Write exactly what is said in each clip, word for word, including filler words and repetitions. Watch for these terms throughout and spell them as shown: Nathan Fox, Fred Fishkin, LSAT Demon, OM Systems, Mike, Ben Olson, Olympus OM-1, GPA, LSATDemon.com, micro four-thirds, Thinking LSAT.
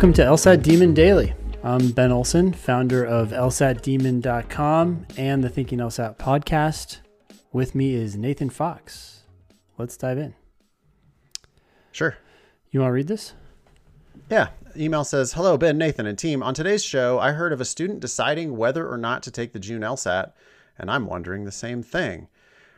Welcome to LSAT Demon Daily. I'm Ben Olson, founder of L S A T Demon dot com and the Thinking LSAT podcast. With me is Nathan Fox. Let's dive in. Sure. You want to read this? Yeah. Email says, hello, Ben, Nathan, and team. On today's show, I heard of a student deciding whether or not to take the June LSAT, and I'm wondering the same thing.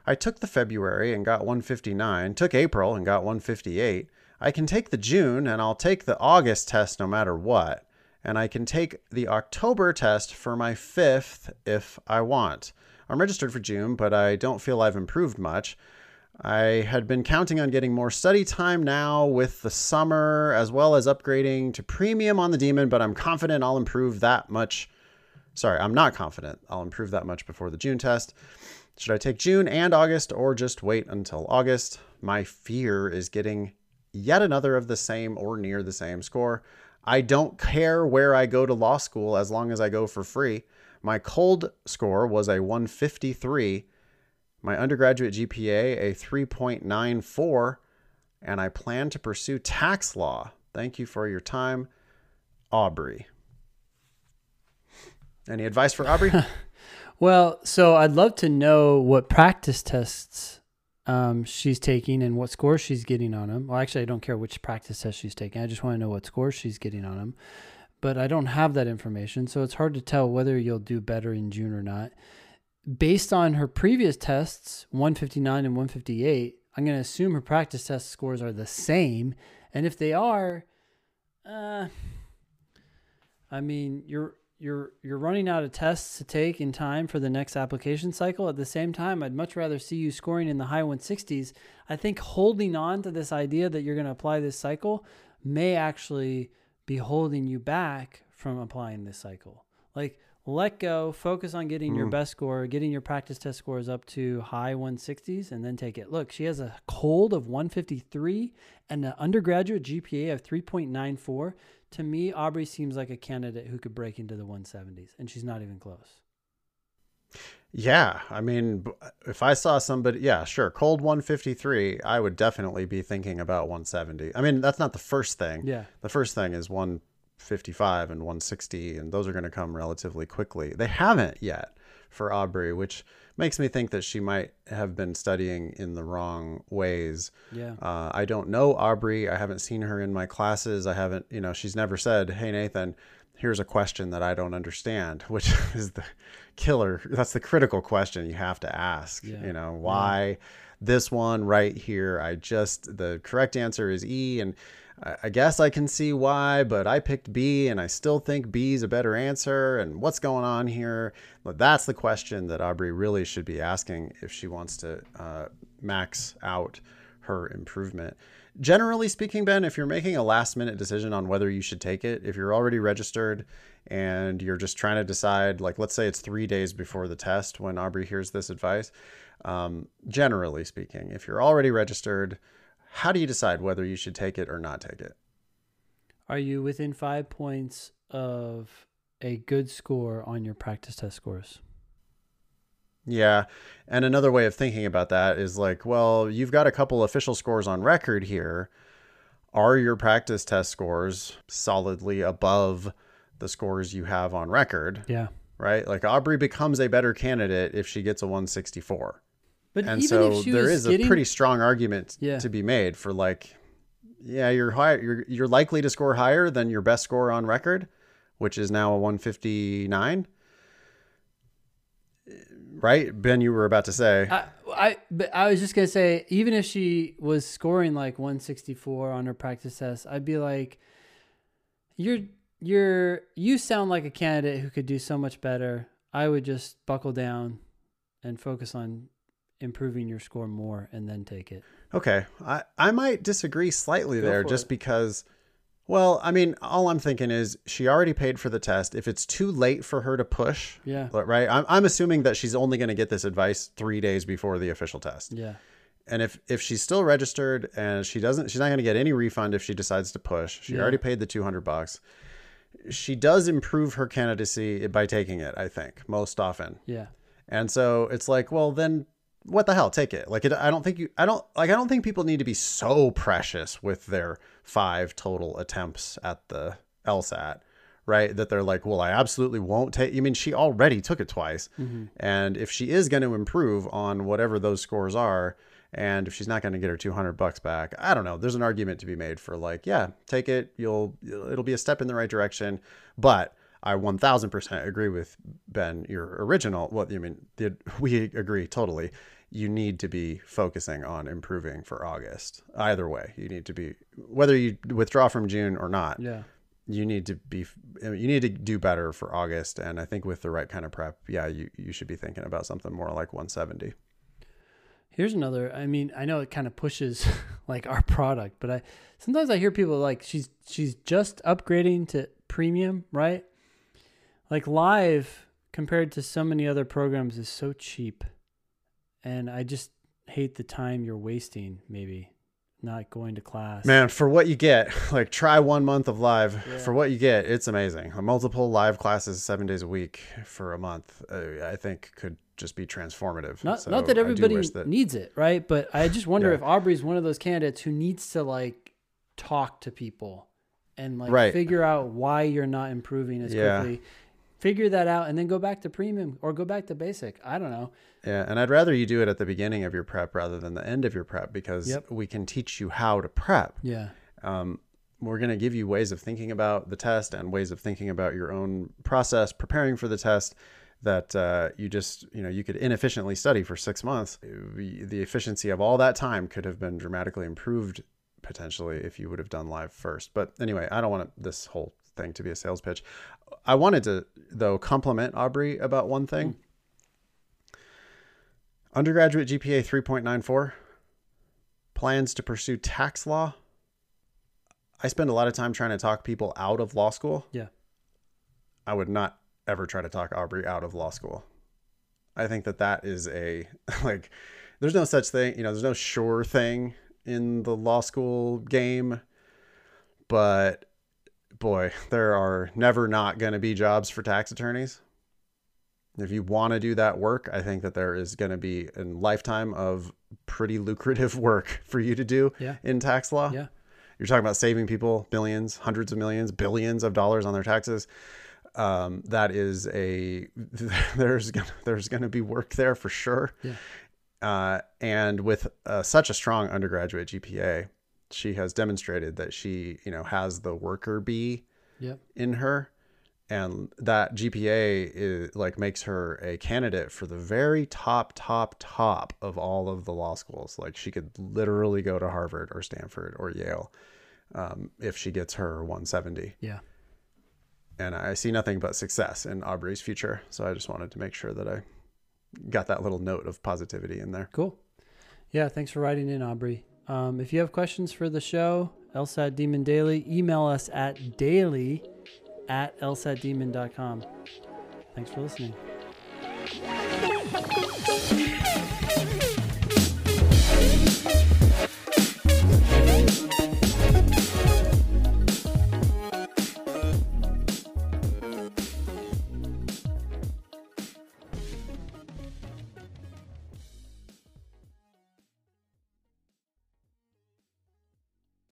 I took the February and got one fifty-nine, took April and got one fifty-eight. I can take the June and I'll take the August test no matter what. And I can take the October test for my fifth if I want. I'm registered for June, but I don't feel I've improved much. I had been counting on getting more study time now with the summer, as well as upgrading to premium on the Demon, but I'm confident I'll improve that much. Sorry, I'm not confident I'll improve that much before the June test. Should I take June and August or just wait until August? My fear is getting yet another of the same or near the same score. I don't care where I go to law school as long as I go for free. My cold score was a one fifty-three, my undergraduate G P A a three point nine four, and I plan to pursue tax law. Thank you for your time, Aubrey. Any advice for Aubrey? Well, so I'd love to know what practice tests um, she's taking and what scores she's getting on them. Well, actually, I don't care which practice test she's taking. I just want to know what scores she's getting on them. But I don't have that information, so it's hard to tell whether you'll do better in June or not. Based on her previous tests, one fifty-nine and one fifty-eight, I'm going to assume her practice test scores are the same. And if they are, uh, I mean, you're You're you're running out of tests to take in time for the next application cycle. At the same time, I'd much rather see you scoring in the high one sixties. I think holding on to this idea that you're going to apply this cycle may actually be holding you back from applying this cycle. Like, let go, focus on getting mm. your best score, getting your practice test scores up to high one sixties, and then take it. Look, she has a cold of one fifty-three and an undergraduate G P A of three point nine four. To me, Aubrey seems like a candidate who could break into the one seventies, and she's not even close. Yeah. I mean, if I saw somebody, yeah, sure. Cold one fifty-three, I would definitely be thinking about one seventy. I mean, that's not the first thing. Yeah. The first thing is one fifty-five and one sixty, and those are going to come relatively quickly. They haven't yet for Aubrey, which makes me think that she might have been studying in the wrong ways. Yeah. Uh, I don't know Aubrey. I haven't seen her in my classes. I haven't, you know, she's never said, hey, Nathan, here's a question that I don't understand, which is the killer. That's the critical question you have to ask, yeah. you know, why yeah. this one right here? I just, the correct answer is E, and I guess I can see why, but I picked B and I still think B is a better answer. And what's going on here? But that's the question that Aubrey really should be asking if she wants to uh, max out her improvement. Generally speaking, Ben, if you're making a last minute decision on whether you should take it, if you're already registered and you're just trying to decide, like, let's say it's three days before the test when Aubrey hears this advice. Um, generally speaking, if you're already registered, how do you decide whether you should take it or not take it? Are you within five points of a good score on your practice test scores? Yeah. And another way of thinking about that is like, well, you've got a couple official scores on record here. Are your practice test scores solidly above the scores you have on record? Yeah. Right? Like Aubrey becomes a better candidate if she gets a one sixty-four. But and even so if she there was is getting, a pretty strong argument yeah. to be made for like, yeah, you're higher, you're, you're likely to score higher than your best score on record, which is now a one fifty-nine. Right? Ben, you were about to say, I, I, but I was just going to say, even if she was scoring like one sixty-four on her practice test, I'd be like, you're, you're, you sound like a candidate who could do so much better. I would just buckle down and focus on improving your score more and then take it. Okay. I, I might disagree slightly Go there just it. because, well, I mean, all I'm thinking is she already paid for the test. If it's too late for her to push, yeah, right. I'm, I'm assuming that she's only going to get this advice three days before the official test. Yeah. And if, if she's still registered and she doesn't, she's not going to get any refund if she decides to push. She yeah. already paid the two hundred bucks. She does improve her candidacy by taking it, I think, most often. Yeah. And so it's like, well, then what the hell, take it. Like, it, I don't think you, I don't like, I don't think people need to be so precious with their five total attempts at the LSAT, right? That they're like, well, I absolutely won't take, I mean, she already took it twice. Mm-hmm. And if she is going to improve on whatever those scores are, and if she's not going to get her two hundred bucks back, I don't know. There's an argument to be made for like, yeah, take it. You'll, it'll be a step in the right direction. But I one thousand percent agree with Ben, your original, what you mean, the, we agree totally. You need to be focusing on improving for August. Either way, you need to be, whether you withdraw from June or not, yeah. you need to be, you need to do better for August. And I think with the right kind of prep, yeah, you, you should be thinking about something more like one seventy. Here's another, I mean, I know it kind of pushes like our product, but I, sometimes I hear people like, she's, she's just upgrading to premium, right? Like Live compared to so many other programs is so cheap. And I just hate the time you're wasting, maybe not going to class, man, for what you get. Like try one month of Live yeah. for what you get. It's amazing. Multiple Live classes, seven days a week for a month, uh, I think could just be transformative. Not, so not that everybody that... needs it. Right. But I just wonder yeah. if Aubrey's one of those candidates who needs to like talk to people and like right. figure out why you're not improving as yeah. quickly. Figure that out and then go back to premium or go back to basic. I don't know. Yeah. And I'd rather you do it at the beginning of your prep rather than the end of your prep, because yep. we can teach you how to prep. Yeah. Um, we're going to give you ways of thinking about the test and ways of thinking about your own process, preparing for the test that uh, you just, you know, you could inefficiently study for six months. The efficiency of all that time could have been dramatically improved potentially if you would have done Live first. But anyway, I don't want this whole thing to be a sales pitch. I wanted to, though, compliment Aubrey about one thing. Mm. Undergraduate G P A three point nine four, plans to pursue tax law. I spend a lot of time trying to talk people out of law school. Yeah. I would not ever try to talk Aubrey out of law school. I think that that is a, like, there's no such thing, you know, there's no sure thing in the law school game, but boy, there are never not going to be jobs for tax attorneys. If you want to do that work, I think that there is going to be a lifetime of pretty lucrative work for you to do yeah. in tax law. Yeah. You're talking about saving people billions, hundreds of millions, billions of dollars on their taxes. Um, that is a, there's going to, there's going to be work there for sure. Yeah. Uh, and with uh, such a strong undergraduate G P A, she has demonstrated that she, you know, has the worker bee yep. in her, and that G P A is like makes her a candidate for the very top, top, top of all of the law schools. Like she could literally go to Harvard or Stanford or Yale um, if she gets her one seventy. Yeah. And I see nothing but success in Aubrey's future. So I just wanted to make sure that I got that little note of positivity in there. Cool. Yeah. Thanks for writing in, Aubrey. Um, if you have questions for the show, LSAT Demon Daily, email us at daily at L S A T Demon dot com. Thanks for listening.